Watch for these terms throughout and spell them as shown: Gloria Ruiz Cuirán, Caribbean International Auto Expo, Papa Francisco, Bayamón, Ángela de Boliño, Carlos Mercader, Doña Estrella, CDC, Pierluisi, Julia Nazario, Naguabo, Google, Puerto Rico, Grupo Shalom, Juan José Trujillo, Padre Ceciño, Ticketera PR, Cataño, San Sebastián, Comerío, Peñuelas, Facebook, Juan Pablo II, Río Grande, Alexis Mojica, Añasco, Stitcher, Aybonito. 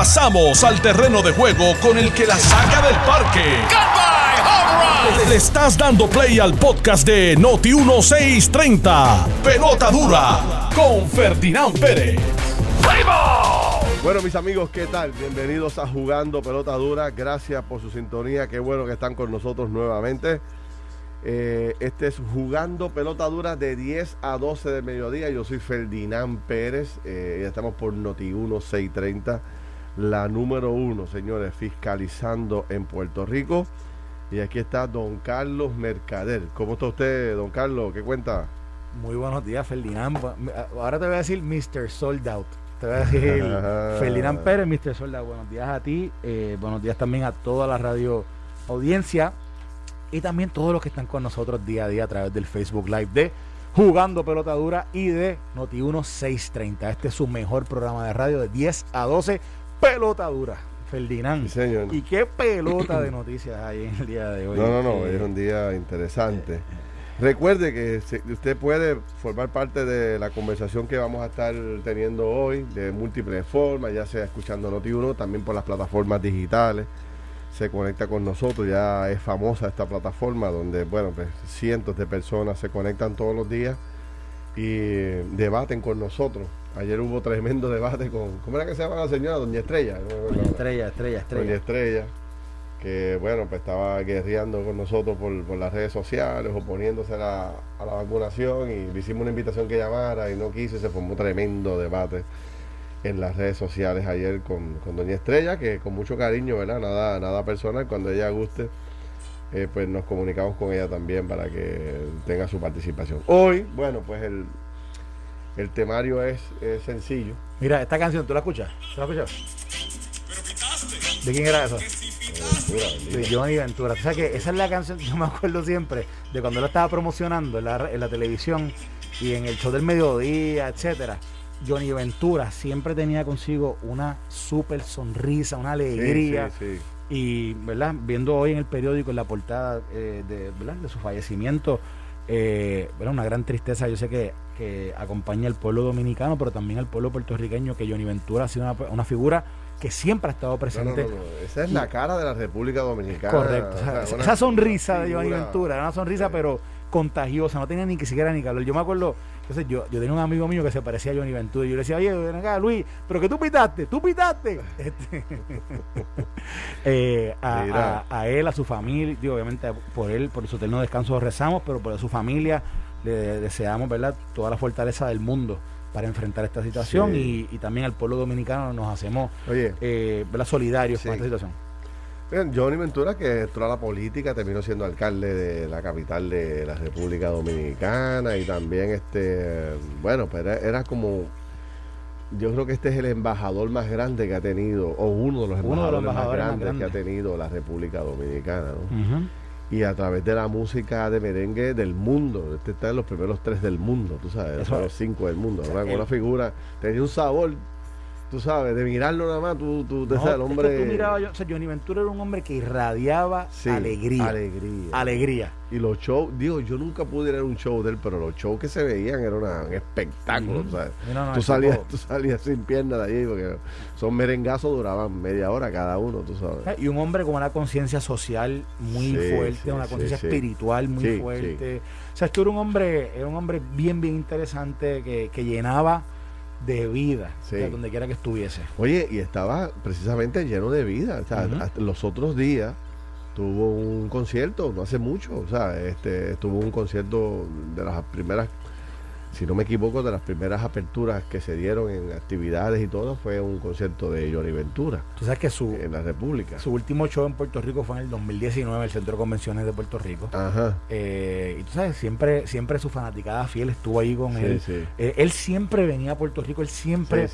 Pasamos al terreno de juego con el que la saca del parque. Le estás dando play al podcast de Noti 1630. Pelota Dura con Ferdinand Pérez. Bueno, mis amigos, ¿qué tal? Bienvenidos a Jugando Pelota Dura. Gracias por su sintonía. Qué bueno que están con nosotros nuevamente. Este es Jugando Pelota Dura de 10 a 12 del mediodía. Yo soy Ferdinand Pérez. Ya estamos por Noti 1630, la número uno, señores, fiscalizando en Puerto Rico. Y aquí está don Carlos Mercader. ¿Cómo está usted, don Carlos? ¿Qué cuenta? Muy buenos días, Ferdinand. Ahora te voy a decir Mr. Sold Out. Te voy a decir Ferdinand Pérez, Mr. Sold Out. Buenos días a ti. Buenos días también a toda la radio audiencia. Y también todos los que están con nosotros día a día a través del Facebook Live de Jugando Pelota Dura y de Noti 1630. Este es su mejor programa de radio de 10 a 12, Pelota Dura. Ferdinand, sí, señor. Y qué pelota de noticias hay en el día de hoy. No, es un día interesante. Recuerde que usted puede formar parte de la conversación que vamos a estar teniendo hoy de múltiples formas, ya sea escuchando Noti1, también por las plataformas digitales. Se conecta con nosotros, ya es famosa esta plataforma donde, bueno, pues cientos de personas se conectan todos los días y debaten con nosotros. Ayer hubo tremendo debate con, ¿cómo era que se llama la señora? Doña Estrella. Doña Estrella. Doña Estrella, que bueno, pues estaba guerreando con nosotros por las redes sociales, oponiéndose a la vacunación, y le hicimos una invitación que llamara y no quiso, y se formó tremendo debate en las redes sociales ayer con Doña Estrella, que con mucho cariño, ¿verdad? Nada personal, cuando ella guste, pues nos comunicamos con ella también para que tenga su participación. Hoy, bueno, pues el temario es sencillo. Mira, esta canción, ¿tú la escuchas? ¿Tú la escuchas? Pero pitaste. ¿De quién era eso? De Johnny Ventura. O sea que esa es la canción que yo me acuerdo siempre de cuando la estaba promocionando en la televisión y en el show del mediodía, etcétera. Johnny Ventura siempre tenía consigo una súper sonrisa, una alegría. Sí. Y, ¿verdad? Viendo hoy en el periódico, en la portada de su fallecimiento, ¿verdad? Una gran tristeza. Yo sé que acompaña al pueblo dominicano, pero también al pueblo puertorriqueño, que Johnny Ventura ha sido una figura que siempre ha estado presente. No. Esa es la cara de la República Dominicana. Correcto. O sea, esa sonrisa de Johnny Ventura, era una sonrisa, sí, pero contagiosa, no tenía ni siquiera calor. Yo me acuerdo, entonces yo tenía un amigo mío que se parecía a Johnny Ventura, y yo le decía, oye, ven acá, Luis, pero que tú pitaste. A él, a su familia, digo, obviamente por él, por su eterno descanso rezamos, pero por su familia le deseamos, ¿verdad?, toda la fortaleza del mundo para enfrentar esta situación, sí, y también al pueblo dominicano nos hacemos solidarios, sí, con esta situación. Bien, Johnny Ventura, que entró a la política, terminó siendo alcalde de la capital de la República Dominicana, y también pero era como, yo creo que este es el embajador más grande que ha tenido, o uno de los embajadores más grandes que ha tenido la República Dominicana, ¿no? Uh-huh. Y a través de la música de merengue del mundo. Este está en los primeros 3 del mundo, tú sabes, los primeros 5 del mundo. O sea, con una figura, tenía un sabor, tú sabes, de mirarlo nada más, el hombre... Es que tú mirabas, Johnny Ventura era un hombre que irradiaba, sí, alegría. Y los shows, digo, yo nunca pude ir a un show de él, pero los shows que se veían eran un espectáculo, uh-huh, ¿sabes? No, tú salías sin piernas de allí, porque son merengazos, duraban media hora cada uno, tú sabes. Y un hombre con una conciencia social muy fuerte, una conciencia espiritual muy fuerte. Sí. O sea, esto era un hombre bien, bien interesante, que llenaba de vida, donde quiera que estuviese. Oye, y estaba precisamente lleno de vida. O sea, uh-huh, hasta los otros días tuvo un concierto, no hace mucho, o sea, estuvo un concierto de las primeras, si no me equivoco, de las primeras aperturas que se dieron en actividades y todo, fue un concierto de Johnny Ventura. ¿Tú sabes que en la República? Su último show en Puerto Rico fue en el 2019 en el Centro de Convenciones de Puerto Rico. Ajá. Y tú sabes, siempre su fanaticada fiel estuvo ahí con él. Sí. Él siempre venía a Puerto Rico, Y siempre,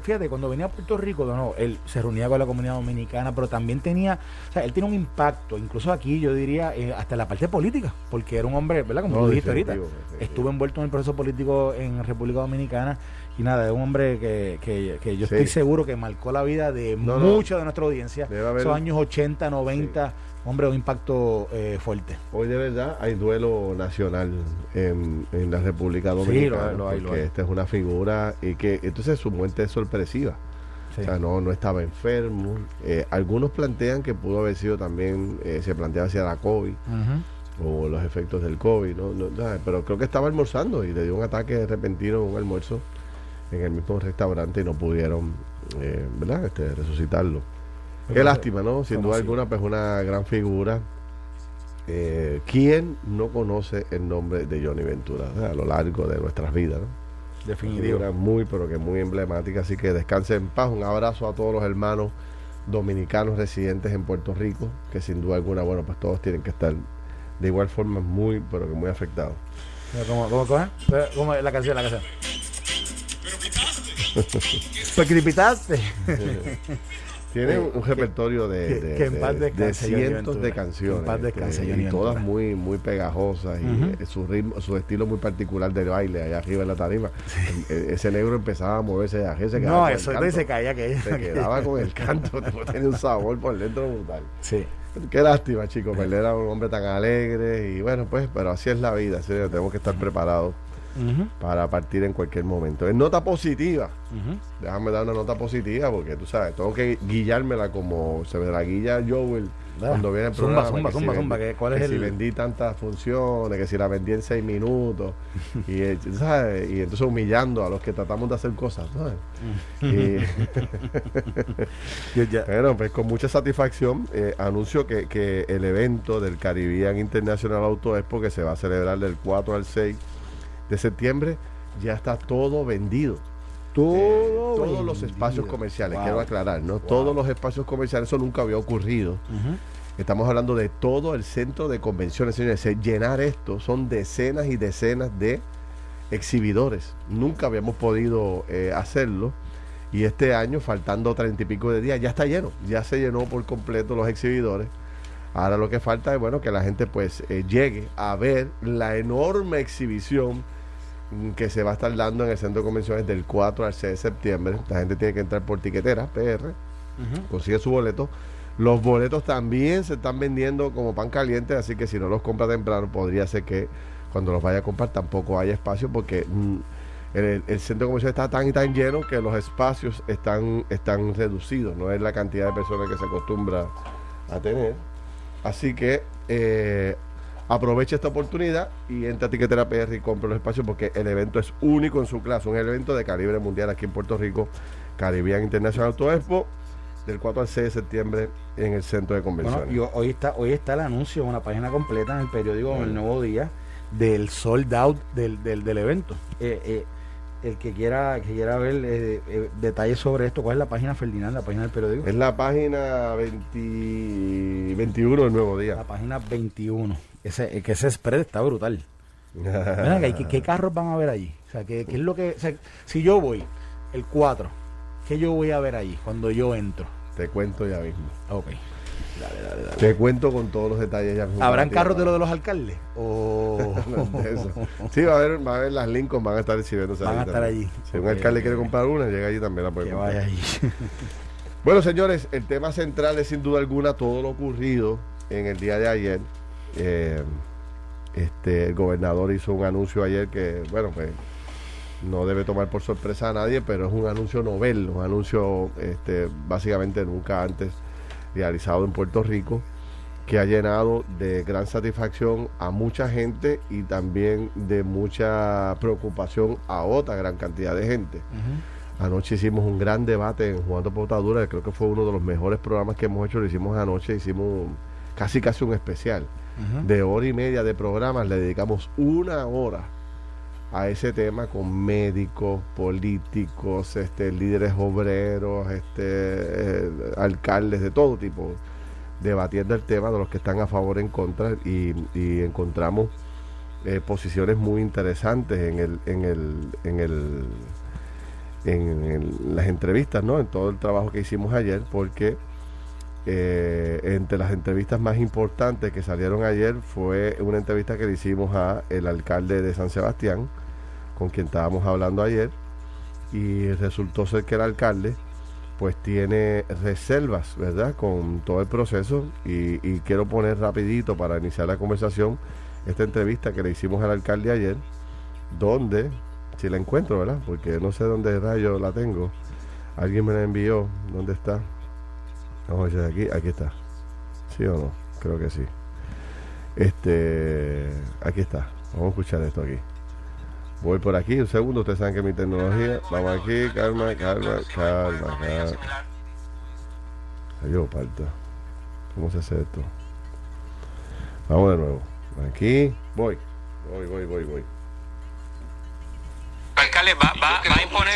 fíjate, cuando venía a Puerto Rico, él se reunía con la comunidad dominicana, pero también él tiene un impacto, incluso aquí, yo diría, hasta en la parte política, porque era un hombre, ¿verdad? Como tú dijiste ahorita, estuvo envuelto en el proceso político en República Dominicana, y nada, es un hombre que yo estoy seguro que marcó la vida de mucha de nuestra audiencia. Esos años 80, 90, hombre, un impacto fuerte. Hoy de verdad hay duelo nacional en la República Dominicana, porque esta es una figura, y que entonces su muerte es sorpresiva. Sí. O sea, no estaba enfermo. Algunos plantean que pudo haber sido también, se planteaba hacia la COVID, o los efectos del COVID, ¿no? Pero creo que estaba almorzando y le dio un ataque repentino, un almuerzo en el mismo restaurante, y no pudieron resucitarlo. Qué lástima, ¿no? Sin duda alguna, pues una gran figura. ¿Quién no conoce el nombre de Johnny Ventura, a lo largo de nuestras vidas, ¿no? Definitivo. Muy, pero que muy emblemática. Así que descanse en paz. Un abrazo a todos los hermanos dominicanos residentes en Puerto Rico, que sin duda alguna, bueno, pues todos tienen que estar de igual forma muy, pero que muy afectados. ¿Cómo es la canción? Pero gritaste. Tiene un repertorio de cientos de canciones, y todas muy, muy pegajosas, y su ritmo, su estilo muy particular del baile allá arriba en la tarima. Ese negro empezaba a moverse allá, se quedaba con el canto, se caía, se quedaba con el canto, tenía un sabor por dentro brutal. Sí. Qué lástima, chicos, perder a un hombre tan alegre, y bueno, pues, pero así es la vida, ¿sí? Tenemos que estar preparados para partir en cualquier momento. En nota positiva, déjame dar una nota positiva, porque tú sabes, tengo que guillármela como se me la guilla Joel cuando viene el programa. Zumba, que ¿cuál es el...? Si vendí tantas funciones, que si la vendí en 6 minutos, y ¿sabes? Y entonces humillando a los que tratamos de hacer cosas, ¿sabes? Pero pues con mucha satisfacción anuncio que el evento del Caribbean International Auto Expo, que se va a celebrar del 4 al 6 de septiembre, ya está todo vendido. Todos los espacios comerciales, quiero aclarar, ¿no? Todos los espacios comerciales, eso nunca había ocurrido. Estamos hablando de todo el centro de convenciones, señores. Llenar esto, son decenas y decenas de exhibidores. Nunca habíamos podido hacerlo. Y este año, faltando 30 y pico de días, ya está lleno. Ya se llenó por completo los exhibidores. Ahora lo que falta es, bueno, que la gente pues llegue a ver la enorme exhibición que se va a estar dando en el Centro de Convenciones del 4 al 6 de septiembre. La gente tiene que entrar por Ticketera PR, consigue su boleto. Los boletos también se están vendiendo como pan caliente, así que si no los compra temprano, podría ser que cuando los vaya a comprar tampoco haya espacio, porque el Centro de Convenciones está tan y tan lleno que los espacios están reducidos, no es la cantidad de personas que se acostumbra a tener. Así que aprovecha esta oportunidad y entra a Ticketera PR y compra los espacios, porque el evento es único en su clase, un evento de calibre mundial aquí en Puerto Rico, Caribbean International Auto Expo, del 4 al 6 de septiembre en el Centro de Convenciones. Bueno, y hoy está el anuncio, una página completa en el periódico, en el Nuevo Día, del sold out del evento. El que quiera ver detalles sobre esto, ¿cuál es la página, Ferdinand? La página del periódico. Es la página 21 del Nuevo Día. La página 21. Ese spread está brutal. ¿Qué carros van a ver allí? O sea, ¿qué es lo que...? O sea, si yo voy el 4, ¿qué yo voy a ver allí cuando yo entro? Te cuento ya mismo. Ok. Dale. Te cuento con todos los detalles ya. ¿Habrán carros de los alcaldes? Oh. No, de eso. Sí, va a haber las Lincoln, van a estar exhibiéndose. Van a estar allí. Si un alcalde quiere comprar una, llega allí también, la puede comprar. Vaya allí. Bueno, señores, el tema central es sin duda alguna todo lo ocurrido en el día de ayer. El gobernador hizo un anuncio ayer que, bueno, pues no debe tomar por sorpresa a nadie, pero es un anuncio novel, un anuncio básicamente nunca antes realizado en Puerto Rico, que ha llenado de gran satisfacción a mucha gente y también de mucha preocupación a otra gran cantidad de gente. Anoche hicimos un gran debate en Jugando Pelota Dura, creo que fue uno de los mejores programas que hemos hecho. Lo hicimos anoche, hicimos casi un especial de hora y media de programas. Le dedicamos una hora a ese tema con médicos, políticos, líderes obreros, alcaldes de todo tipo, debatiendo el tema, de los que están a favor, en contra, y encontramos posiciones muy interesantes en las entrevistas, ¿no? En todo el trabajo que hicimos ayer, porque entre las entrevistas más importantes que salieron ayer fue una entrevista que le hicimos a el alcalde de San Sebastián, con quien estábamos hablando ayer, y resultó ser que el alcalde pues tiene reservas, ¿verdad?, con todo el proceso, y quiero poner rapidito para iniciar la conversación esta entrevista que le hicimos al alcalde ayer, donde, si la encuentro, ¿verdad?, porque no sé dónde rayos la tengo. Alguien me la envió. ¿Dónde está? Vamos a ver aquí. Aquí está. ¿Sí o no? Creo que sí. Aquí está. Vamos a escuchar esto aquí. Voy por aquí, un segundo. Ustedes saben que mi tecnología. Vamos aquí, calma. Ay, yo, parta. ¿Cómo se hace esto? Vamos de nuevo. Aquí, voy. Alcalde, ¿va a imponer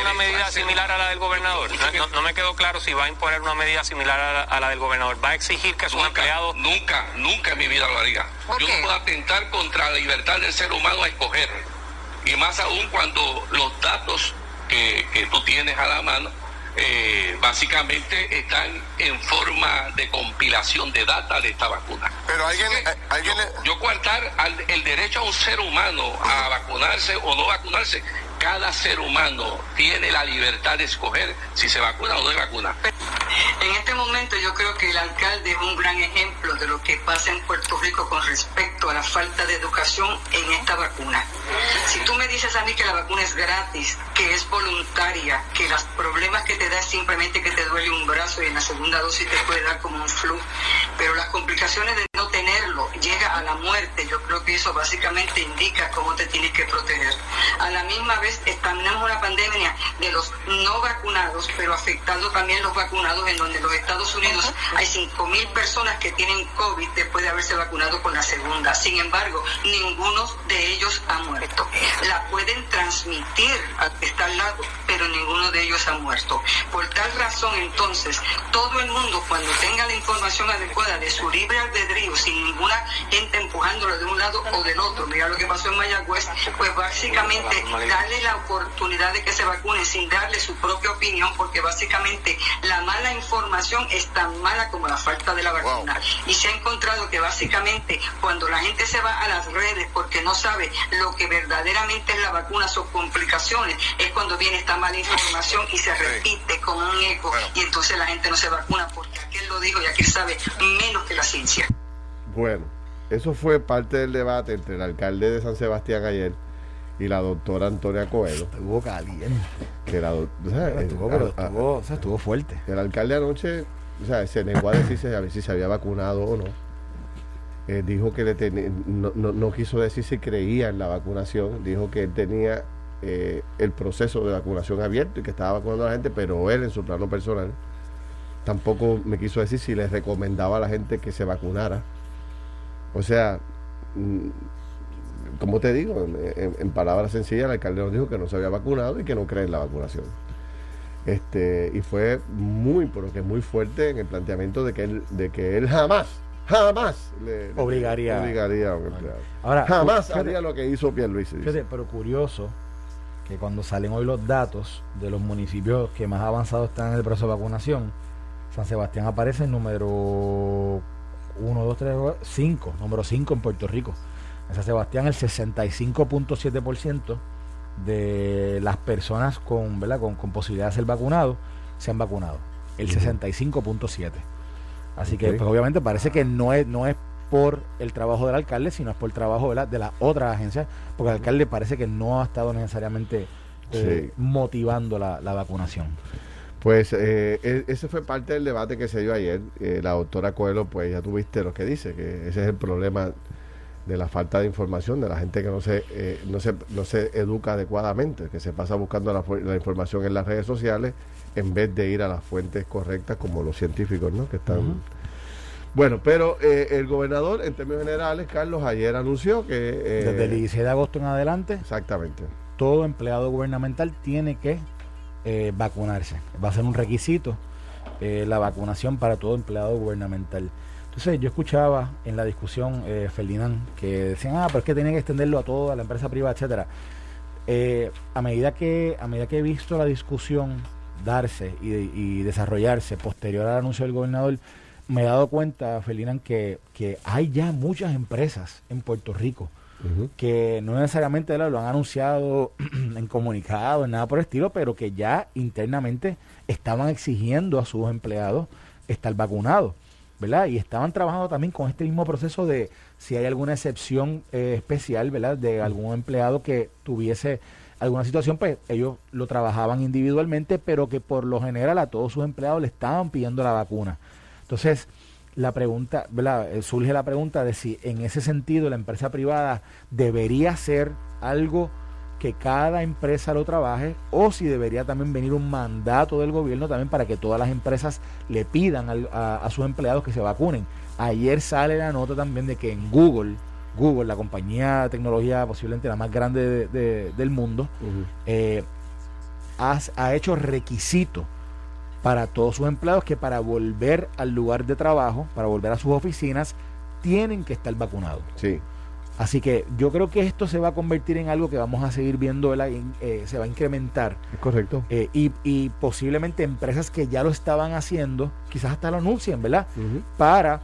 una medida similar a la del gobernador? No me quedó claro si va a imponer una medida similar a la del gobernador. ¿Va a exigir que sus empleados...? Nunca en mi vida lo haría. Yo no puedo atentar contra la libertad del ser humano a escoger. Y más aún cuando los datos que tú tienes a la mano básicamente están en forma de compilación de data de esta vacuna. Pero yo coartar el derecho a un ser humano a vacunarse o no vacunarse. Cada ser humano tiene la libertad de escoger si se vacuna o no se vacuna. En este momento yo creo que el alcalde es un gran ejemplo de lo que pasa en Puerto Rico con respecto a la falta de educación en esta vacuna. Si tú me dices a mí que la vacuna es gratis, que es voluntaria, que los problemas que te da es simplemente que te duele un brazo y en la segunda dosis te puede dar como un flu, pero las complicaciones de no tenerlo llega a la muerte, yo creo que eso básicamente indica cómo te tienes que proteger. A la misma vez estamos en una pandemia de los no vacunados, pero afectando también los vacunados, en donde en los Estados Unidos hay 5.000 personas que tienen COVID después de haberse vacunado con la segunda. Sin embargo, ninguno de ellos ha muerto. La pueden transmitir al que está al lado, pero ninguno de ellos ha muerto. Por tal razón, entonces, todo el mundo, cuando tenga la información adecuada de su libre albedrío, sin ninguna gente empujándolo de un lado o del otro, mira lo que pasó en Mayagüez, pues básicamente darle la oportunidad de que se vacunen sin darle su propia opinión, porque básicamente la mala información es tan mala como la falta de la vacuna. Wow. Y se ha encontrado que básicamente cuando la gente se va a las redes porque no sabe lo que verdaderamente es la vacuna, sus complicaciones, es cuando viene esta mala información y se repite como un eco, bueno. Y entonces la gente no se vacuna porque aquel lo dijo y aquel sabe menos que la ciencia. Bueno, eso fue parte del debate entre el alcalde de San Sebastián ayer y la doctora Antonia Coelho. Estuvo caliente. Que la estuvo fuerte. El alcalde anoche, o sea, se negó a decir si se había vacunado o no. Dijo que no quiso decir si creía en la vacunación. Dijo que él tenía el proceso de vacunación abierto y que estaba vacunando a la gente, pero él en su plano personal tampoco me quiso decir si les recomendaba a la gente que se vacunara. O sea, como te digo, en palabras sencillas, el alcalde nos dijo que no se había vacunado y que no cree en la vacunación. Y fue muy, pero que muy fuerte en el planteamiento de que él jamás le obligaría a un empleado. Ahora, jamás haría lo que hizo Pierluisi. Fíjate, pero curioso que cuando salen hoy los datos de los municipios que más avanzados están en el proceso de vacunación, San Sebastián aparece en número 1, 2, 3, 5, número 5 en Puerto Rico. En San Sebastián el 65.7% de las personas con posibilidad de ser vacunados se han vacunado. El 65.7%. Así que pues, obviamente parece que no es por el trabajo del alcalde, sino es por el trabajo de las otras agencias, porque el alcalde parece que no ha estado necesariamente motivando la vacunación. Pues ese fue parte del debate que se dio ayer. La doctora Coelho, pues ya tuviste lo que dice, que ese es el problema de la falta de información, de la gente que no se educa adecuadamente, que se pasa buscando la información en las redes sociales en vez de ir a las fuentes correctas como los científicos, ¿no? Que están... Uh-huh. Bueno, pero el gobernador, en términos generales, Carlos, ayer anunció que... desde el 16 de agosto en adelante... Exactamente. Todo empleado gubernamental tiene que vacunarse. Va a ser un requisito la vacunación para todo empleado gubernamental. Entonces yo escuchaba en la discusión, Ferdinand, que decían, pero es que tienen que extenderlo a todo, a la empresa privada, etcétera. A medida que he visto la discusión darse y desarrollarse posterior al anuncio del gobernador, me he dado cuenta, Ferdinand, que hay ya muchas empresas en Puerto Rico que no necesariamente lo han anunciado en comunicado, en nada por el estilo, pero que ya internamente estaban exigiendo a sus empleados estar vacunados, ¿verdad? Y estaban trabajando también con este mismo proceso de si hay alguna excepción especial, ¿verdad? De algún empleado que tuviese alguna situación, pues ellos lo trabajaban individualmente, pero que por lo general a todos sus empleados le estaban pidiendo la vacuna. Entonces, la pregunta, ¿verdad? Surge la pregunta de si en ese sentido la empresa privada debería ser algo que cada empresa lo trabaje, o si debería también venir un mandato del gobierno también para que todas las empresas le pidan a sus empleados que se vacunen. Ayer sale la nota también de que en Google, la compañía de tecnología posiblemente la más grande del mundo, uh-huh, ha hecho requisito para todos sus empleados que para volver al lugar de trabajo, para volver a sus oficinas, tienen que estar vacunados. Sí. Así que yo creo que esto se va a convertir en algo que vamos a seguir viendo, se va a incrementar. Es correcto. Y posiblemente empresas que ya lo estaban haciendo, quizás hasta lo anuncien, ¿verdad? Uh-huh. Para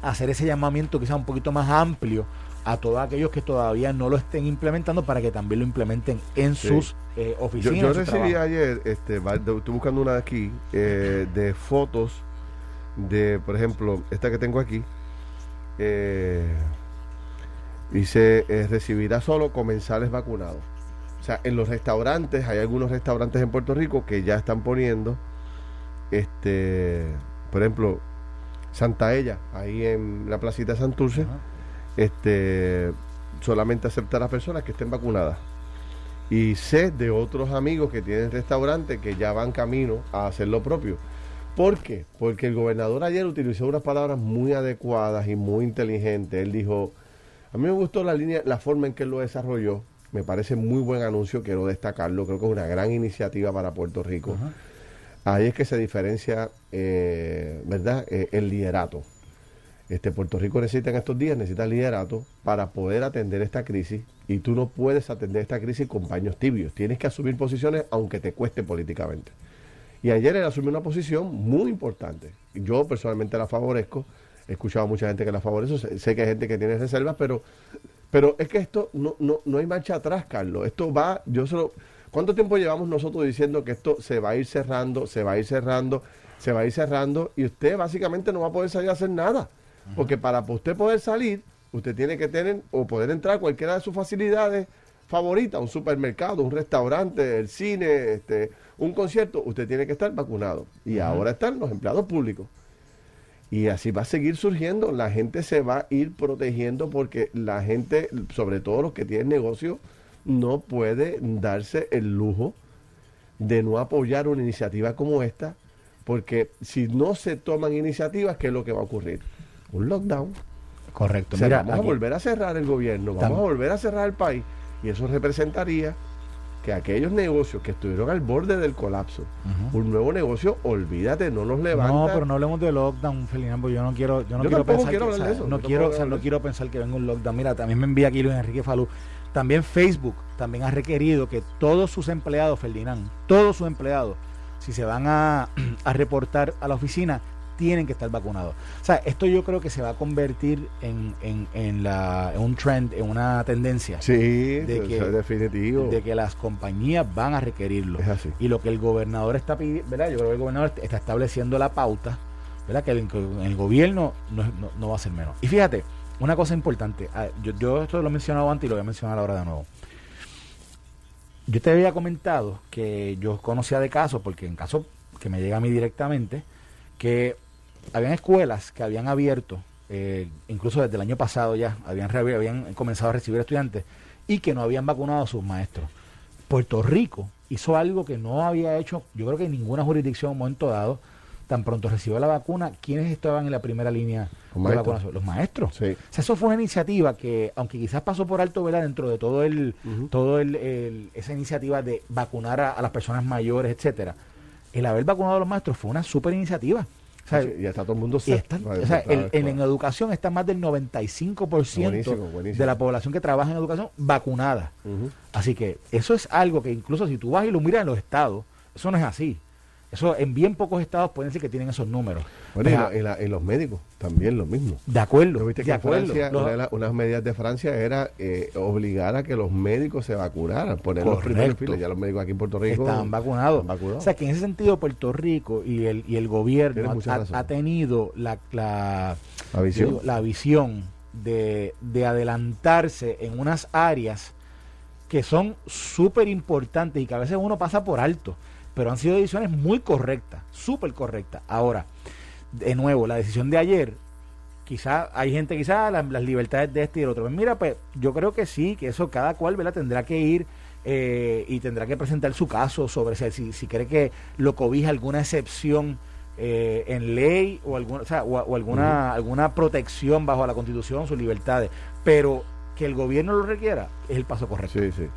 hacer ese llamamiento quizás un poquito más amplio a todos aquellos que todavía no lo estén implementando, para que también lo implementen en sus oficinas. Yo recibí ayer, estoy buscando una de aquí, de fotos de, por ejemplo, esta que tengo aquí, dice, recibirá solo comensales vacunados. O sea, en los restaurantes, hay algunos restaurantes en Puerto Rico que ya están poniendo, por ejemplo, Santa Ella, ahí en la placita de Santurce, uh-huh, solamente aceptar a personas que estén vacunadas. Y sé de otros amigos que tienen restaurantes que ya van camino a hacer lo propio. ¿Por qué? Porque el gobernador ayer utilizó unas palabras muy adecuadas y muy inteligentes. Él dijo... A mí me gustó la forma en que él lo desarrolló. Me parece muy buen anuncio, quiero destacarlo. Creo que es una gran iniciativa para Puerto Rico. Uh-huh. Ahí es que se diferencia, ¿verdad? El liderato. Puerto Rico necesita en estos días, necesita liderato para poder atender esta crisis. Y tú no puedes atender esta crisis con paños tibios. Tienes que asumir posiciones aunque te cueste políticamente. Y ayer él asumió una posición muy importante. Yo personalmente la favorezco. He escuchado a mucha gente que la favorece, sé que hay gente que tiene reservas, pero es que esto no hay marcha atrás, Carlos. Esto va, ¿cuánto tiempo llevamos nosotros diciendo que esto se va a ir cerrando, y usted básicamente no va a poder salir a hacer nada? Ajá. Porque para usted poder salir, usted tiene que tener o poder entrar a cualquiera de sus facilidades favoritas, un supermercado, un restaurante, el cine, un concierto, usted tiene que estar vacunado. Y ajá, ahora están los empleados públicos. Y así va a seguir surgiendo, la gente se va a ir protegiendo porque la gente, sobre todo los que tienen negocio, no puede darse el lujo de no apoyar una iniciativa como esta, porque si no se toman iniciativas, ¿qué es lo que va a ocurrir? Un lockdown. Correcto. O sea, mira, vamos a volver a cerrar el gobierno, vamos a volver a cerrar el país, y eso representaría que aquellos negocios que estuvieron al borde del colapso, uh-huh, un nuevo negocio, olvídate, no los levanta. No, pero no hablemos de lockdown, Ferdinand, yo no quiero pensar que venga un lockdown. Mira, también me envía aquí Luis Enrique Falú. También Facebook también ha requerido que todos sus empleados, Ferdinand, todos sus empleados, si se van a reportar a la oficina, tienen que estar vacunados. O sea, esto yo creo que se va a convertir en un trend, en una tendencia. Sí, es definitivo. De que las compañías van a requerirlo. Es así. Y lo que el gobernador está pidiendo, ¿verdad? Yo creo que el gobernador está estableciendo la pauta, ¿verdad? Que el gobierno no va a ser menos. Y fíjate, una cosa importante. Yo esto lo he mencionado antes y lo voy a mencionar ahora de nuevo. Yo te había comentado que yo conocía de casos, porque en caso que me llega a mí directamente, que habían escuelas que habían abierto, incluso desde el año pasado ya, habían comenzado a recibir estudiantes y que no habían vacunado a sus maestros. Puerto Rico hizo algo que no había hecho, yo creo que en ninguna jurisdicción en un momento dado, tan pronto recibió la vacuna, ¿quiénes estaban en la primera línea de vacunación? Los maestros. Sí. O sea, eso fue una iniciativa que, aunque quizás pasó por alto, ¿verdad?, dentro de esa iniciativa de vacunar a las personas mayores, etcétera. El haber vacunado a los maestros fue una súper iniciativa. O sea, ya está todo el mundo en educación está más del 95% buenísimo de la población que trabaja en educación vacunada. Uh-huh. Así que eso es algo que incluso si tú vas y lo miras en los estados, eso no es así. Eso en bien pocos estados pueden decir que tienen esos números. Bueno, pues, en los médicos también lo mismo. De acuerdo. ¿No viste que en Francia, unas medidas de Francia era obligar a que los médicos se vacunaran, poner los primeros filas? Ya los médicos aquí en Puerto Rico están vacunados. O sea, que en ese sentido Puerto Rico y el gobierno ha tenido la visión, la visión de adelantarse en unas áreas que son súper importantes y que a veces uno pasa por alto, pero han sido decisiones muy correctas, súper correctas. Ahora, de nuevo, la decisión de ayer, quizá hay gente, quizá las libertades de este y del otro. Pues mira, pues yo creo que sí, que eso cada cual, ¿verdad?, tendrá que ir y tendrá que presentar su caso sobre si cree que lo cobija alguna excepción en ley o alguna alguna protección bajo la Constitución, sus libertades. Pero que el gobierno lo requiera es el paso correcto. Sí, sí.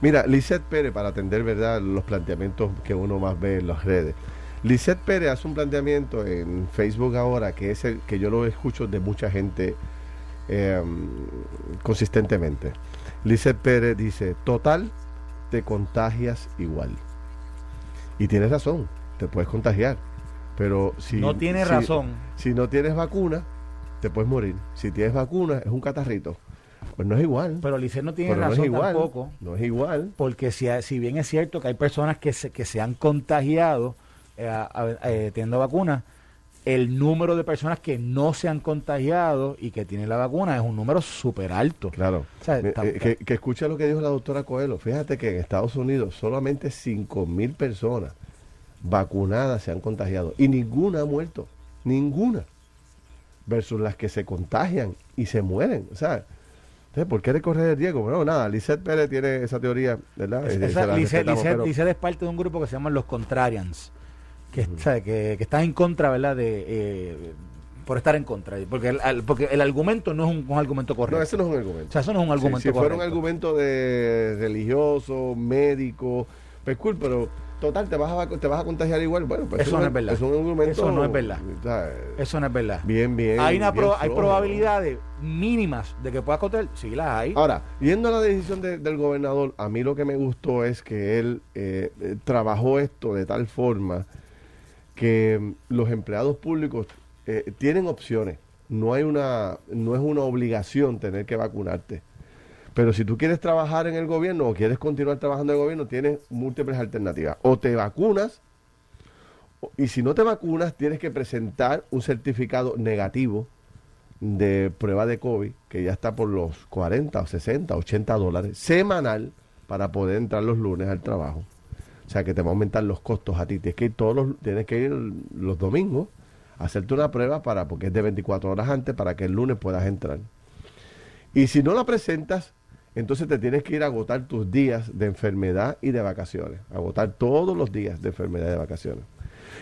Mira, Lizeth Pérez, para atender, ¿verdad?, los planteamientos que uno más ve en las redes. Lizeth Pérez hace un planteamiento en Facebook ahora que es el que yo lo escucho de mucha gente consistentemente. Lizeth Pérez dice: total, te contagias igual. Y tienes razón, te puedes contagiar, pero si no tienes vacuna, te puedes morir. Si tienes vacuna, es un catarrito. Pues no es igual. Pero Lizeth no tiene razón, no es igual, tampoco. No es igual. Porque si bien es cierto que hay personas que se han contagiado teniendo vacunas, el número de personas que no se han contagiado y que tienen la vacuna es un número súper alto. Claro. O sea, que escucha lo que dijo la doctora Coelho. Fíjate que en Estados Unidos solamente 5,000 personas vacunadas se han contagiado y ninguna ha muerto. Ninguna. Versus las que se contagian y se mueren. O sea, entonces, ¿por qué recorrer el riesgo? Bueno, nada, Lizeth Pérez tiene esa teoría, ¿verdad? Lizeth es parte de un grupo que se llama los Contrarians, que están en contra, ¿verdad?, por estar en contra. Porque el argumento no es un argumento correcto. No, eso no es un argumento. O sea, eso no es un argumento correcto. Si fuera un argumento de religioso, médico, pues cool, pero total, te vas a contagiar igual. Bueno, pues eso no es verdad. Eso no es verdad. Eso no es verdad. Bien. Hay probabilidades mínimas de que puedas contagiar. Sí, las hay. Ahora, yendo a la decisión del gobernador, a mí lo que me gustó es que él trabajó esto de tal forma que los empleados públicos tienen opciones. No es una obligación tener que vacunarte. Pero si tú quieres trabajar en el gobierno o quieres continuar trabajando en el gobierno, tienes múltiples alternativas. O te vacunas, y si no te vacunas, tienes que presentar un certificado negativo de prueba de COVID, que ya está por los 40, 60, $80 semanal para poder entrar los lunes al trabajo. O sea, que te va a aumentar los costos a ti. Tienes que ir los domingos a hacerte una prueba porque es de 24 horas antes para que el lunes puedas entrar. Y si no la presentas, entonces te tienes que ir a agotar tus días de enfermedad y de vacaciones. Agotar todos los días de enfermedad y de vacaciones.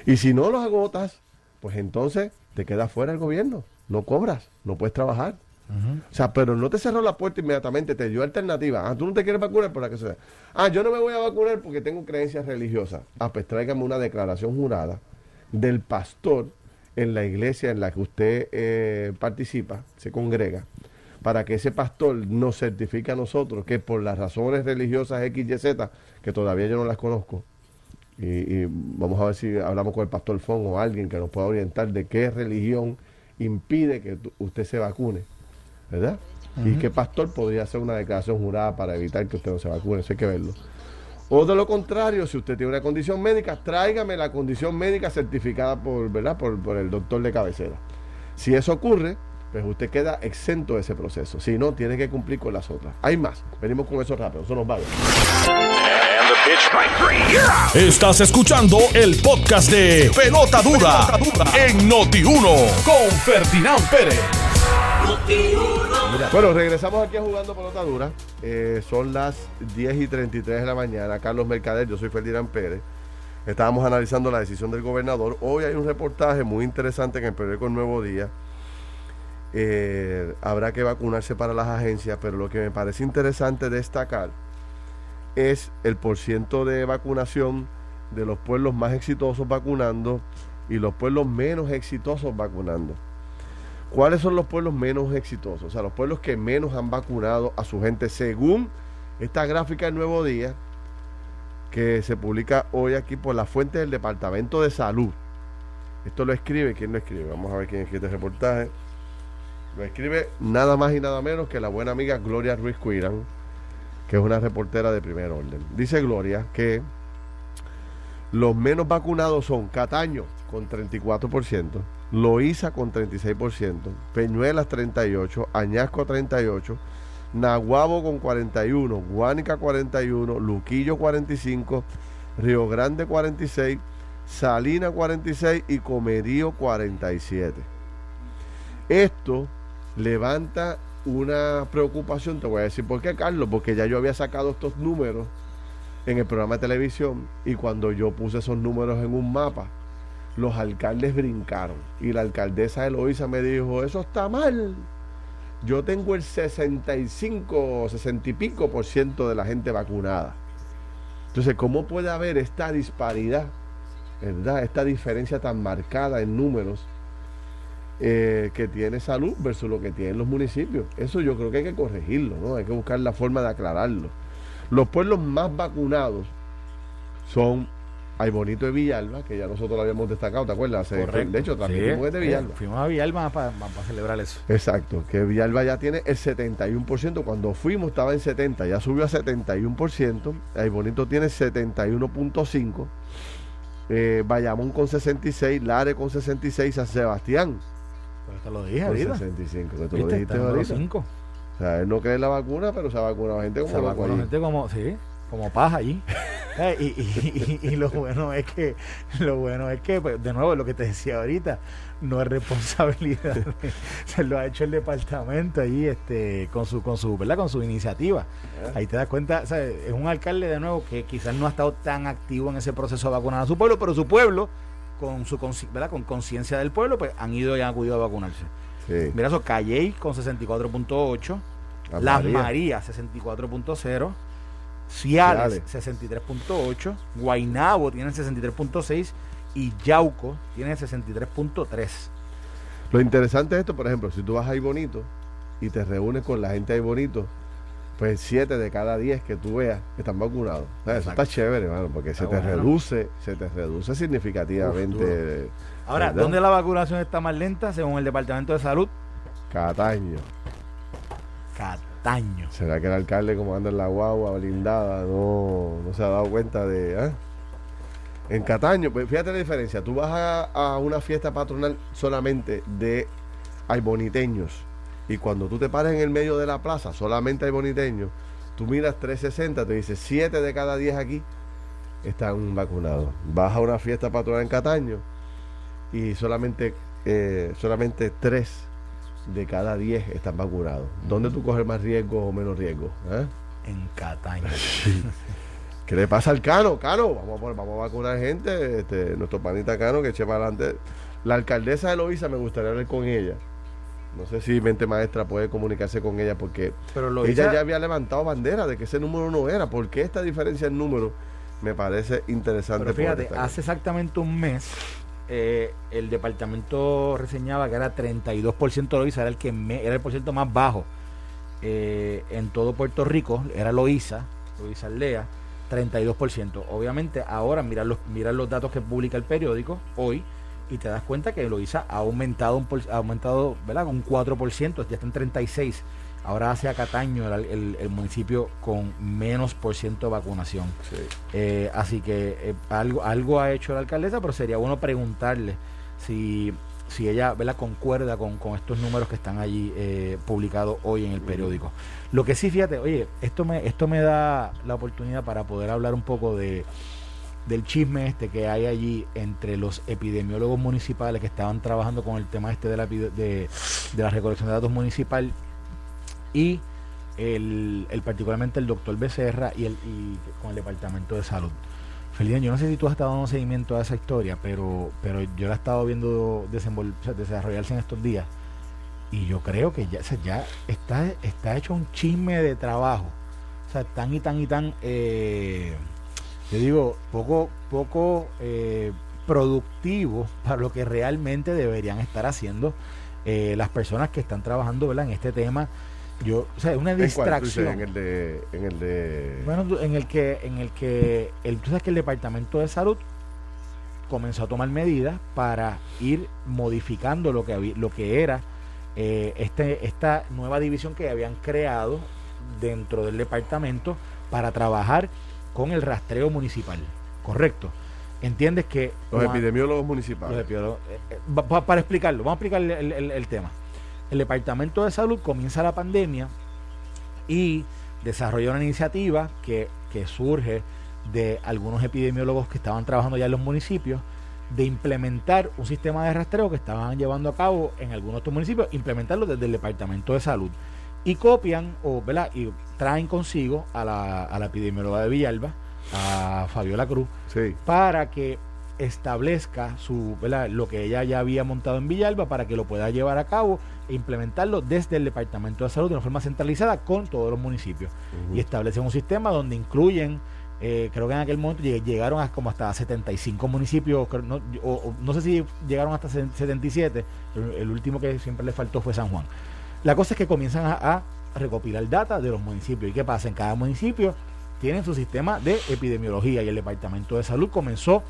Y si no los agotas, pues entonces te quedas fuera del gobierno. No cobras, no puedes trabajar. Uh-huh. O sea, pero no te cerró la puerta inmediatamente, te dio alternativa. Ah, tú no te quieres vacunar, por la que sea. Ah, yo no me voy a vacunar porque tengo creencias religiosas. Ah, pues tráigame una declaración jurada del pastor en la iglesia en la que usted participa, se congrega, para que ese pastor nos certifique a nosotros que por las razones religiosas X, Y, Z, que todavía yo no las conozco, y vamos a ver si hablamos con el pastor Fon o alguien que nos pueda orientar de qué religión impide que usted se vacune, ¿verdad? Uh-huh. Y qué pastor podría hacer una declaración jurada para evitar que usted no se vacune, eso hay que verlo. O de lo contrario, si usted tiene una condición médica, tráigame la condición médica certificada por el doctor de cabecera. Si eso ocurre, pues usted queda exento de ese proceso. Si no, tiene que cumplir con las otras. Hay más. Venimos con eso rápido. Eso nos va bien. Estás escuchando el podcast de Pelota Dura, en Noti 1 con Ferdinand Pérez. Bueno, regresamos aquí a Jugando Pelota Dura. Son las 10:33 de la mañana. Carlos Mercader, yo soy Ferdinand Pérez. Estábamos analizando la decisión del gobernador. Hoy hay un reportaje muy interesante en el periódico Nuevo Día. Habrá que vacunarse para las agencias, pero lo que me parece interesante destacar es el porciento de vacunación de los pueblos más exitosos vacunando y los pueblos menos exitosos vacunando. ¿Cuáles son los pueblos menos exitosos? O sea, los pueblos que menos han vacunado a su gente, según esta gráfica del Nuevo Día, que se publica hoy aquí por la fuente del Departamento de Salud. Esto lo escribe, ¿quién lo escribe? Vamos a ver quién escribe este reportaje. Lo escribe nada más y nada menos que la buena amiga Gloria Ruiz Cuirán, que es una reportera de primer orden. Dice Gloria que los menos vacunados son Cataño con 34%, Loíza con 36%, Peñuelas 38%, Añasco 38%, Naguabo con 41, Guánica 41, Luquillo 45, Río Grande 46, Salinas 46 y Comerío 47. Esto levanta una preocupación. Te voy a decir por qué, Carlos, porque ya yo había sacado estos números en el programa de televisión, y cuando yo puse esos números en un mapa, los alcaldes brincaron, y la alcaldesa de Loíza me dijo: eso está mal, yo tengo el 65, 60 y pico por ciento de la gente vacunada. Entonces, ¿cómo puede haber esta disparidad, verdad? Esta diferencia tan marcada en números que tiene salud versus lo que tienen los municipios. Eso yo creo que hay que corregirlo, ¿no? Hay que buscar la forma de aclararlo. Los pueblos más vacunados son Aybonito y Villalba, que ya nosotros lo habíamos destacado, ¿te acuerdas? Correcto. De hecho, transmitimos desde Villalba. Fuimos a Villalba para celebrar eso. Exacto, que Villalba ya tiene el 71%. Cuando fuimos estaba en 70, ya subió a 71%. Aybonito tiene 71.5%. Bayamón con 66, Lares con 66, San Sebastián. Pero te lo dije ahorita. 65, que tú lo dijiste ahorita. O sea, él no cree en la vacuna, pero se ha vacunado gente como loco allí. Gente como, sí, como paja allí. Y lo bueno es que, pues, de nuevo, lo que te decía ahorita, no es responsabilidad. Se lo ha hecho el departamento allí, ¿verdad? Con su iniciativa. Ahí te das cuenta, ¿sabes? Es un alcalde de nuevo que quizás no ha estado tan activo en ese proceso de vacunar a su pueblo, pero su pueblo, con su conciencia del pueblo, pues han ido y han acudido a vacunarse. Sí. Mira eso, Calley con 64.8, Las Marías 64.0, Ciales 63.8, Guaynabo tiene 63.6 y Yauco tiene 63.3. Lo interesante es esto, por ejemplo, si tú vas a Aybonito y te reúnes con la gente de Aybonito, pues 7 de cada 10 que tú veas están vacunados. O sea, eso está chévere, hermano, porque está se te reduce significativamente. Uf, ahora, ¿verdad? ¿Dónde la vacunación está más lenta según el Departamento de Salud? Cataño. ¿Será que el alcalde, como anda en la guagua blindada, no se ha dado cuenta de...? En Cataño, pues fíjate la diferencia. Tú vas a una fiesta patronal solamente de ayboniteños, y cuando tú te paras en el medio de la plaza, solamente ayboniteños, tú miras 360, te dices 7 de cada 10 aquí están vacunados. Vas a una fiesta patronal en Cataño y solamente 3 de cada 10 están vacunados. ¿Dónde tú coges más riesgo o menos riesgo? En Cataño. Sí. ¿Qué le pasa al Cano? Cano, vamos a vacunar gente. Nuestro panita Cano, que eche para adelante. La alcaldesa de Loíza, me gustaría hablar con ella. No sé si Mente Maestra puede comunicarse con ella, porque ella ya había levantado bandera de que ese número no era. ¿Por qué esta diferencia en número? Me parece interesante. Pero fíjate, hace exactamente un mes el departamento reseñaba que era 32% Loíza, era era el porcentaje más bajo en todo Puerto Rico, era Loíza Aldea, 32%. Obviamente ahora mira los datos que publica el periódico hoy y te das cuenta que Loíza ha aumentado ¿verdad? Un 4%, ya está en 36. Ahora hace a Cataño el municipio con menos por ciento de vacunación. Sí. Así que algo ha hecho la alcaldesa, pero sería bueno preguntarle si ella, ¿verdad?, concuerda con estos números que están allí publicados hoy en el periódico. Lo que sí, fíjate, oye, esto me da la oportunidad para poder hablar un poco del chisme que hay allí entre los epidemiólogos municipales que estaban trabajando con el tema de la recolección de datos municipal y particularmente el doctor Becerra y con el Departamento de Salud. Ferdinand, yo no sé si tú has estado dando seguimiento a esa historia, pero yo la he estado viendo desarrollarse en estos días, y yo creo que ya está hecho un chisme de trabajo, o sea, tan yo digo, poco productivo para lo que realmente deberían estar haciendo las personas que están trabajando, ¿verdad?, en este tema. O sea, es una distracción. Bueno, en el que tú sabes que el Departamento de Salud comenzó a tomar medidas para ir modificando lo que era esta nueva división que habían creado dentro del departamento para trabajar con el rastreo municipal. Correcto. ¿Entiendes que los epidemiólogos municipales? Los epidemiólogos, para explicarlo, vamos a explicar el tema. El Departamento de Salud comienza la pandemia y desarrolló una iniciativa que surge de algunos epidemiólogos que estaban trabajando ya en los municipios, de implementar un sistema de rastreo que estaban llevando a cabo en algunos de estos municipios, implementarlo desde el Departamento de Salud. Y copian, ¿verdad? Y traen consigo a la epidemióloga de Villalba, a Fabiola Cruz, sí, para que establezca su, ¿verdad?, lo que ella ya había montado en Villalba, para que lo pueda llevar a cabo e implementarlo desde el Departamento de Salud de una forma centralizada con todos los municipios. Uh-huh. Y establecen un sistema donde incluyen, creo que en aquel momento llegaron a como hasta 75 municipios, no sé si llegaron hasta 77, el último que siempre le faltó fue San Juan. La cosa es que comienzan a recopilar data de los municipios. ¿Y qué pasa? En cada municipio tienen su sistema de epidemiología y el Departamento de Salud comenzó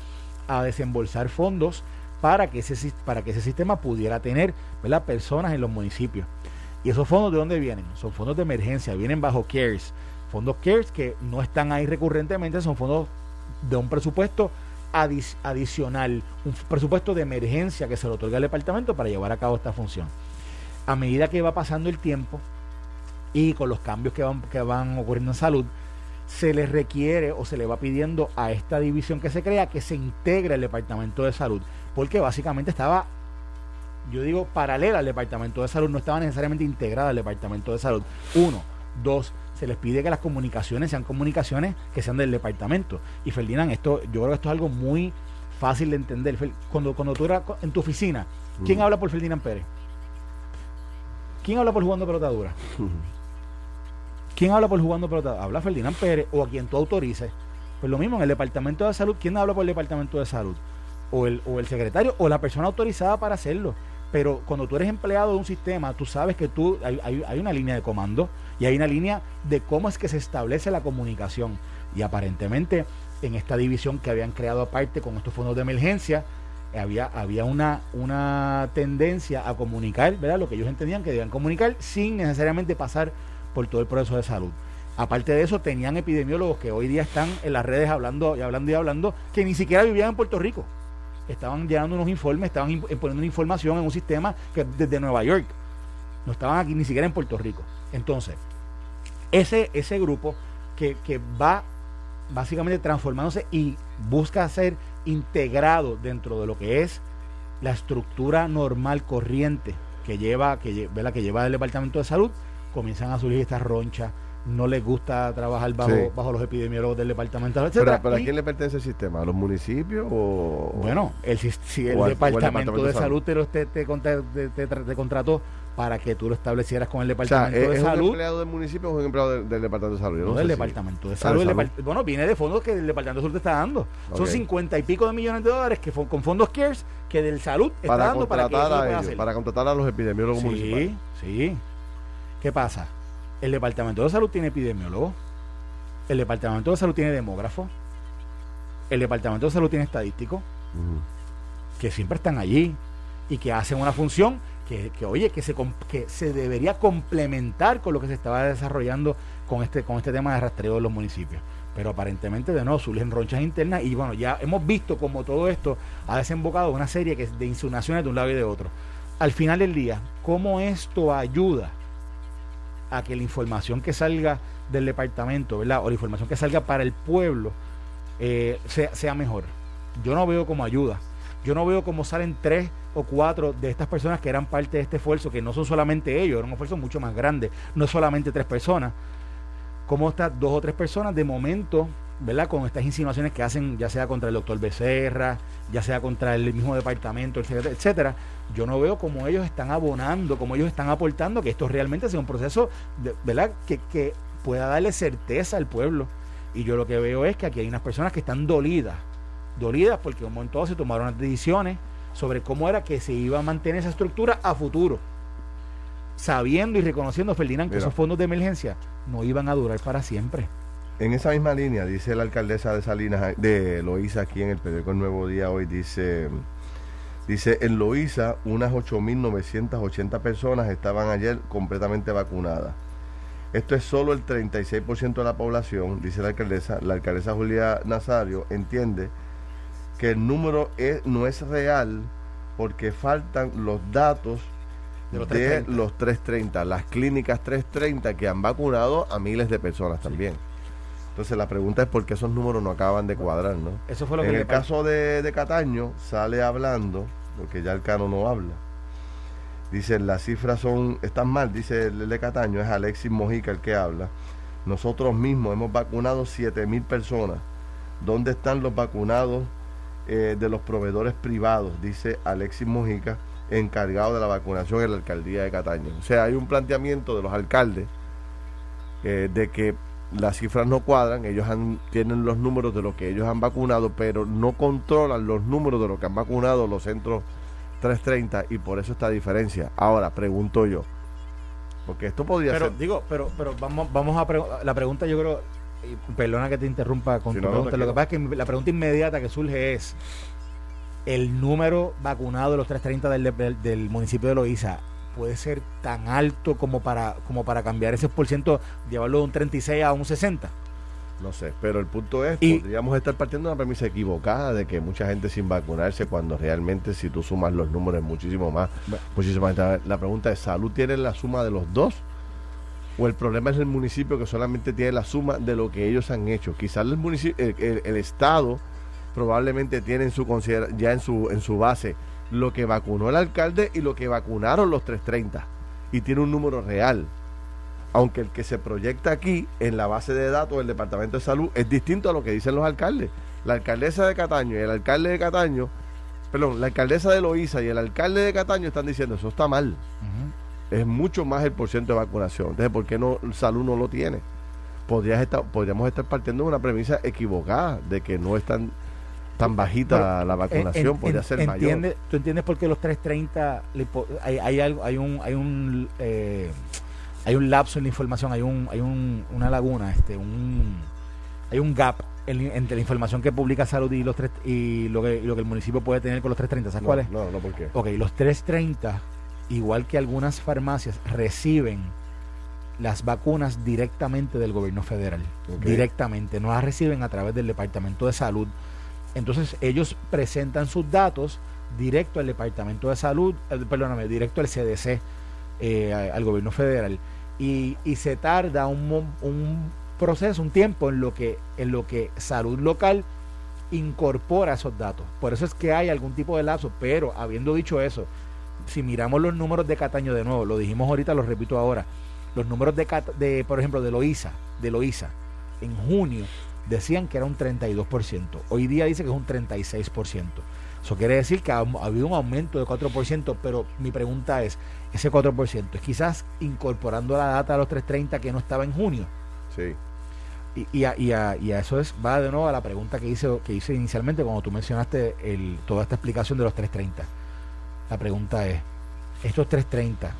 a desembolsar fondos para que ese sistema pudiera tener, ¿verdad?, personas en los municipios. ¿Y esos fondos de dónde vienen? Son fondos de emergencia, vienen bajo CARES. Fondos CARES que no están ahí recurrentemente, son fondos de un presupuesto adicional, un presupuesto de emergencia que se le otorga al departamento para llevar a cabo esta función. A medida que va pasando el tiempo y con los cambios que van ocurriendo en salud, se les requiere o se le va pidiendo a esta división que se crea que se integre el Departamento de Salud, porque básicamente estaba, yo digo, paralela al Departamento de Salud, no estaba necesariamente integrada al Departamento de Salud. 1, 2, se les pide que las comunicaciones sean comunicaciones que sean del departamento. Y Ferdinand, esto, yo creo que esto es algo muy fácil de entender. Cuando tú eras en tu oficina, ¿quién habla por Ferdinand Pérez? ¿Quién habla por Jugando Pelota Dura? ¿Quién habla por Jugando Pelota Dura? Habla Ferdinand Pérez o a quien tú autorices. Pues lo mismo en el Departamento de Salud, ¿quién habla por el Departamento de Salud? O el secretario o la persona autorizada para hacerlo. Pero cuando tú eres empleado de un sistema, tú sabes que hay una línea de comando y hay una línea de cómo es que se establece la comunicación. Y aparentemente, en esta división que habían creado aparte con estos fondos de emergencia, había una tendencia a comunicar, ¿verdad?, lo que ellos entendían que debían comunicar sin necesariamente pasar por todo el proceso de salud. Aparte de eso, tenían epidemiólogos que hoy día están en las redes hablando, que ni siquiera vivían en Puerto Rico. Estaban llenando unos informes, estaban poniendo información en un sistema que desde Nueva York, no estaban aquí ni siquiera en Puerto Rico. Entonces, ese grupo que va básicamente transformándose y busca ser integrado dentro de lo que es la estructura normal corriente que lleva el Departamento de Salud, comienzan a surgir estas ronchas. No les gusta trabajar bajo los epidemiólogos del departamento, etcétera. ¿Pero a quién le pertenece el sistema? ¿A los municipios o...? Bueno, si el departamento de salud te contrató para que tú lo establecieras con el departamento de salud. ¿Es un empleado del municipio o es un empleado del departamento de salud? Departamento de salud. Bueno, viene de fondos que el departamento de salud te está dando. Okay. Son 50 y pico de millones de dólares que con fondos CARES que del salud está dando para que eso lo pueda hacer. Para contratar a los epidemiólogos municipales. Sí. ¿Qué pasa? El Departamento de Salud tiene epidemiólogos, el Departamento de Salud tiene demógrafos, el Departamento de Salud tiene estadísticos, que siempre están allí y que hacen una función que se debería complementar con lo que se estaba desarrollando con este tema de rastreo de los municipios. Pero aparentemente, de nuevo, surgen ronchas internas y bueno, ya hemos visto como todo esto ha desembocado una serie de insinuaciones de un lado y de otro. Al final del día, ¿cómo esto ayuda a que la información que salga del departamento, ¿verdad?, o la información que salga para el pueblo sea mejor? Yo no veo cómo ayuda. Yo no veo cómo salen 3 o 4 de estas personas que eran parte de este esfuerzo, que no son solamente ellos, era un esfuerzo mucho más grande, no solamente 3 personas. Cómo están 2 o 3 personas de momento, ¿verdad?, con estas insinuaciones que hacen, ya sea contra el doctor Becerra, ya sea contra el mismo departamento, etcétera. Yo no veo cómo ellos están abonando, cómo ellos están aportando que esto realmente sea un proceso, ¿verdad?, que pueda darle certeza al pueblo. Y yo lo que veo es que aquí hay unas personas que están dolidas porque en un momento se tomaron las decisiones sobre cómo era que se iba a mantener esa estructura a futuro, sabiendo y reconociendo, Ferdinand, que esos fondos de emergencia no iban a durar para siempre. En esa misma línea, dice la alcaldesa de Salinas, de Loíza, aquí en el periódico El Nuevo Día hoy, dice en Loíza unas 8.980 personas estaban ayer completamente vacunadas. Esto es solo el 36% de la población, dice la alcaldesa. La alcaldesa Julia Nazario entiende que el número no es real porque faltan los datos de los 330, las clínicas 330 que han vacunado a miles de personas también. Sí. Entonces la pregunta es por qué esos números no acaban de cuadrar, ¿no? Eso fue lo que en el caso de Cataño sale hablando, porque ya el Cano no habla. Dice, las cifras están mal, dice el de Cataño, es Alexis Mojica el que habla. Nosotros mismos hemos vacunado 7.000 personas. ¿Dónde están los vacunados de los proveedores privados? Dice Alexis Mojica, encargado de la vacunación en la alcaldía de Cataño. O sea, hay un planteamiento de los alcaldes de que las cifras no cuadran, ellos tienen los números de lo que ellos han vacunado, pero no controlan los números de lo que han vacunado los centros 330 y por eso esta diferencia. Ahora, pregunto yo, porque esto podría ser... Pero vamos a la pregunta, yo creo, y perdona que te interrumpa con tu pregunta, lo que pasa es que la pregunta inmediata que surge es el número vacunado de los 330 del municipio de Loíza. ¿Puede ser tan alto como para cambiar ese por ciento, llevarlo de un 36 a un 60? No sé, pero el punto es, podríamos estar partiendo de una premisa equivocada de que mucha gente sin vacunarse, cuando realmente si tú sumas los números muchísimo más, muchísima gente. La pregunta es, ¿salud tiene la suma de los dos? ¿O el problema es el municipio que solamente tiene la suma de lo que ellos han hecho? Quizás el Estado probablemente tiene en su ya en su base lo que vacunó el alcalde y lo que vacunaron los 330, y tiene un número real, aunque el que se proyecta aquí en la base de datos del Departamento de Salud es distinto a lo que dicen los alcaldes. La alcaldesa de Cataño y el alcalde de Cataño, perdón, la alcaldesa de Loíza y el alcalde de Cataño están diciendo eso está mal. Uh-huh. Es mucho más el porcentaje de vacunación. Entonces, ¿por qué no Salud no lo tiene? Podríamos estar partiendo de una premisa equivocada de que no están tan bajita. Pero la vacunación podría ser mayor. ¿Tú entiendes por qué los 330 hay un lapso en la información, hay una laguna, hay un gap entre la información que publica Salud y lo que el municipio puede tener con los 330? ¿Sabes cuál es? No, ¿por qué? Okay, los 330, igual que algunas farmacias, reciben las vacunas directamente del gobierno federal. Okay. Directamente, no las reciben a través del Departamento de Salud. Entonces ellos presentan sus datos directo al Departamento de Salud, directo al CDC, al gobierno federal, y se tarda un proceso, un tiempo en lo que Salud local incorpora esos datos. Por eso es que hay algún tipo de lapso, pero habiendo dicho eso, si miramos los números de Cataño de nuevo, lo dijimos ahorita, lo repito ahora, los números de por ejemplo de Loíza en junio decían que era un 32%. Hoy día dice que es un 36%. Eso quiere decir que ha habido un aumento de 4%, pero mi pregunta es, ese 4% es quizás incorporando la data de los 330 que no estaba en junio. Sí. Y a eso va de nuevo a la pregunta que hice inicialmente cuando tú mencionaste toda esta explicación de los 330. La pregunta es, estos 330,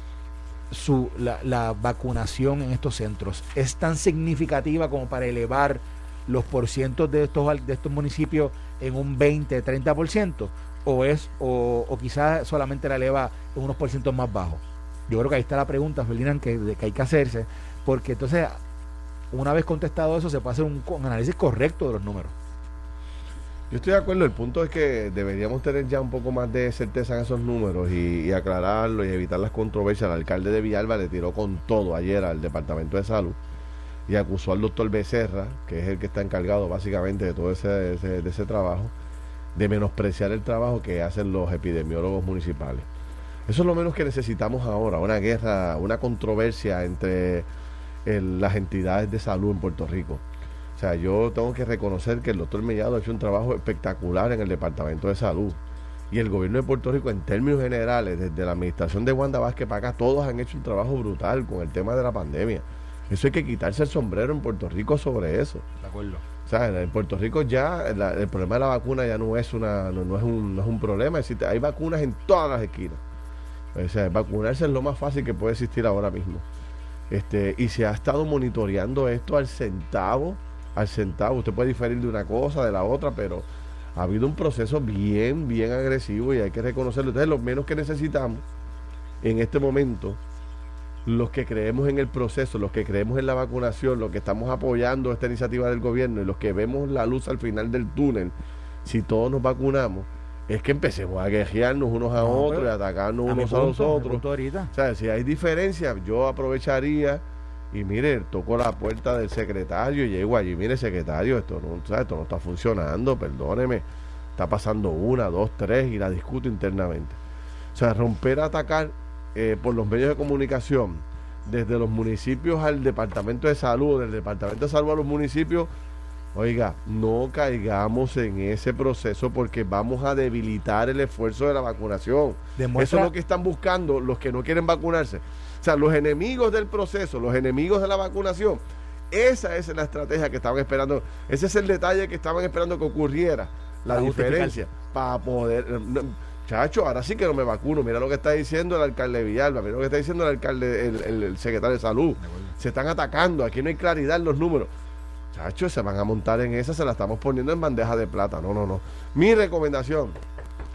la vacunación en estos centros, ¿es tan significativa como para elevar los porcientos de estos municipios en un 20, 30%, o quizás solamente la eleva en unos porcientos más bajos? Yo creo que ahí está la pregunta, Ferdinand, que hay que hacerse, porque entonces, una vez contestado eso, se puede hacer un análisis correcto de los números. Yo estoy de acuerdo, el punto es que deberíamos tener ya un poco más de certeza en esos números y aclararlo y evitar las controversias. El alcalde de Villalba le tiró con todo ayer al Departamento de Salud y acusó al doctor Becerra, que es el que está encargado básicamente de todo ese trabajo, de menospreciar el trabajo que hacen los epidemiólogos municipales. Eso es lo menos que necesitamos ahora, una guerra, una controversia entre las entidades de salud en Puerto Rico. O sea, yo tengo que reconocer que el doctor Mellado ha hecho un trabajo espectacular en el Departamento de Salud, y el gobierno de Puerto Rico en términos generales, desde la administración de Wanda Vázquez para acá, todos han hecho un trabajo brutal con el tema de la pandemia. Eso hay que quitarse el sombrero en Puerto Rico sobre eso. De acuerdo. O sea, en Puerto Rico ya el problema de la vacuna ya no es un problema. Es decir, hay vacunas en todas las esquinas. O sea, vacunarse es lo más fácil que puede existir ahora mismo. Y se ha estado monitoreando esto al centavo. Usted puede diferir de una cosa, de la otra, pero ha habido un proceso bien, bien agresivo y hay que reconocerlo. Entonces, lo menos que necesitamos en este momento, los que creemos en el proceso, los que creemos en la vacunación, los que estamos apoyando esta iniciativa del gobierno y los que vemos la luz al final del túnel, si todos nos vacunamos, es que empecemos a quejearnos unos a otros y atacarnos unos a los otros. O sea, si hay diferencias, yo aprovecharía y mire, toco la puerta del secretario y llego allí, mire secretario, esto no está funcionando, perdóneme, está pasando una, dos, tres y la discuto internamente. O sea, romper a atacar por los medios de comunicación, desde los municipios al Departamento de Salud, del Departamento de Salud a los municipios. Oiga, no caigamos en ese proceso porque vamos a debilitar el esfuerzo de la vacunación. Eso es lo que están buscando los que no quieren vacunarse. O sea, los enemigos del proceso, los enemigos de la vacunación, esa es la estrategia que estaban esperando. Ese es el detalle que estaban esperando que ocurriera, la diferencia, para poder... Chacho, ahora sí que no me vacuno. Mira lo que está diciendo el alcalde de Villalba, mira lo que está diciendo el alcalde, el secretario de Salud. Se están atacando, aquí no hay claridad en los números. Chacho, se van a montar en esa, se la estamos poniendo en bandeja de plata. No. Mi recomendación,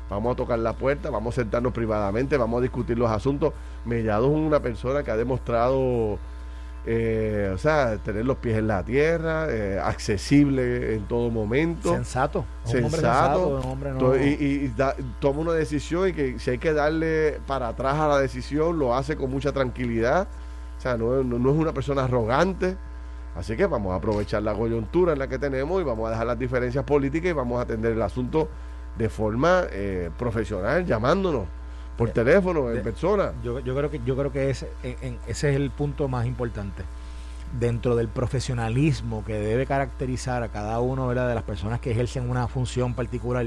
vamos a tocar la puerta, vamos a sentarnos privadamente, vamos a discutir los asuntos. Mellado es una persona que ha demostrado, o sea, tener los pies en la tierra, accesible en todo momento. Sensato. Y toma una decisión y que si hay que darle para atrás a la decisión, lo hace con mucha tranquilidad. O sea, no es una persona arrogante. Así que vamos a aprovechar la coyuntura en la que tenemos y vamos a dejar las diferencias políticas y vamos a atender el asunto de forma profesional, llamándonos por teléfono, en persona. Yo creo que ese, ese es el punto más importante. Dentro del profesionalismo que debe caracterizar a cada uno, ¿verdad?, de las personas que ejercen una función particular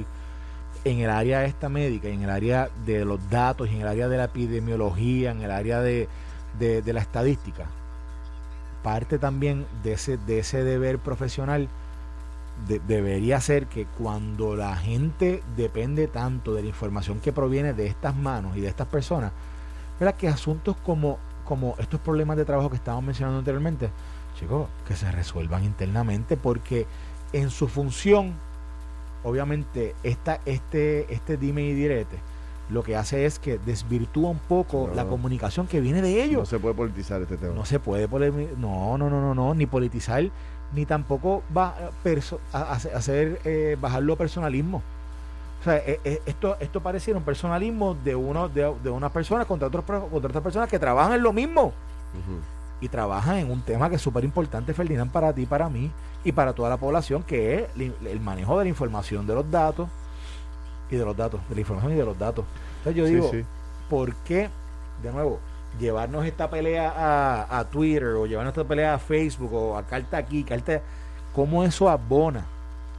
en el área esta médica, en el área de los datos, en el área de la epidemiología, en el área de la estadística. Parte también de ese deber profesional debería ser que cuando la gente depende tanto de la información que proviene de estas manos y de estas personas, ¿verdad?, que asuntos como estos problemas de trabajo que estábamos mencionando anteriormente, chicos, que se resuelvan internamente, porque en su función, obviamente, este dime y direte lo que hace es que desvirtúa un poco la comunicación que viene de ellos. No se puede politizar este tema. No se puede, ni politizar, ni tampoco hacer bajarlo a personalismo. O sea, esto pareciera un personalismo de unas personas contra otras personas que trabajan en lo mismo. Uh-huh. Y trabajan en un tema que es súper importante, Ferdinand, para ti, para mí y para toda la población, que es el manejo de la información, de los datos. Entonces yo digo, sí. ¿Por qué, de nuevo, llevarnos esta pelea a Twitter o llevarnos esta pelea a Facebook o a carta? ¿Cómo eso abona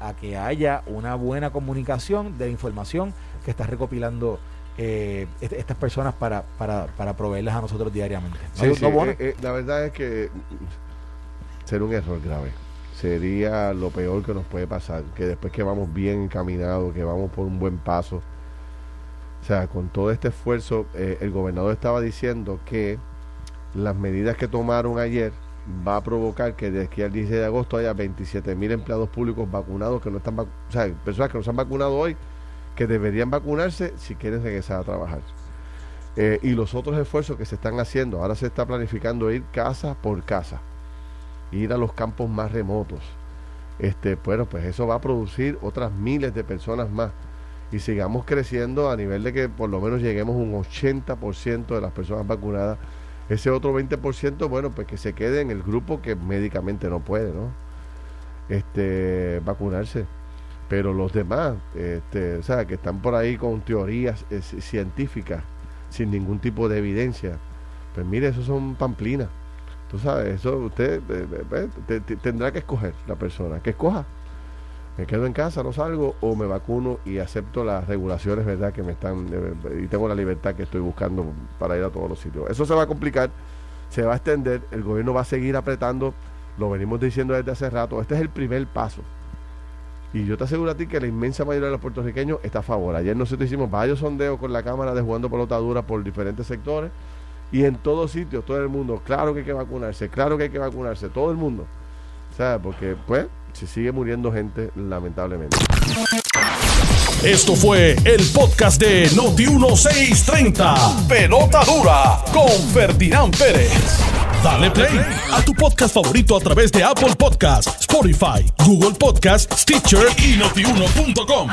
a que haya una buena comunicación de la información que está recopilando estas personas para proveerlas a nosotros diariamente? La verdad es que será un error grave. Sería lo peor que nos puede pasar, que después que vamos bien encaminados, que vamos por un buen paso, o sea, con todo este esfuerzo, el gobernador estaba diciendo que las medidas que tomaron ayer va a provocar que de aquí al 10 de agosto haya 27,000 empleados públicos vacunados, que no están o sea, personas que no se han vacunado hoy, que deberían vacunarse si quieren regresar a trabajar. Y los otros esfuerzos que se están haciendo, ahora se está planificando ir casa por casa, ir a los campos más remotos. Bueno, pues eso va a producir otras miles de personas más y sigamos creciendo a nivel de que por lo menos lleguemos a un 80% de las personas vacunadas. Ese otro 20%, bueno, pues que se quede en el grupo que médicamente no puede, ¿no?, vacunarse. Pero los demás, o sea, que están por ahí con teorías científicas sin ningún tipo de evidencia, pues mire, eso son pamplinas. Tú sabes, eso usted tendrá que escoger la persona, que escoja. Me quedo en casa, no salgo, o me vacuno y acepto las regulaciones, ¿verdad?, que me están... y tengo la libertad que estoy buscando para ir a todos los sitios. Eso se va a complicar, se va a extender, el gobierno va a seguir apretando, lo venimos diciendo desde hace rato, este es el primer paso. Y yo te aseguro a ti que la inmensa mayoría de los puertorriqueños está a favor. Ayer nosotros hicimos varios sondeos con la Cámara de Jugando Pelota Dura por diferentes sectores, y en todos sitios, todo el mundo, claro que hay que vacunarse, todo el mundo, ¿sabes? Porque pues se sigue muriendo gente, lamentablemente. Esto fue el podcast de Noti 1630, Pelota Dura con Ferdinand Pérez. Dale play a tu podcast favorito a través de Apple Podcasts, Spotify, Google Podcasts, Stitcher y Notiuno.com.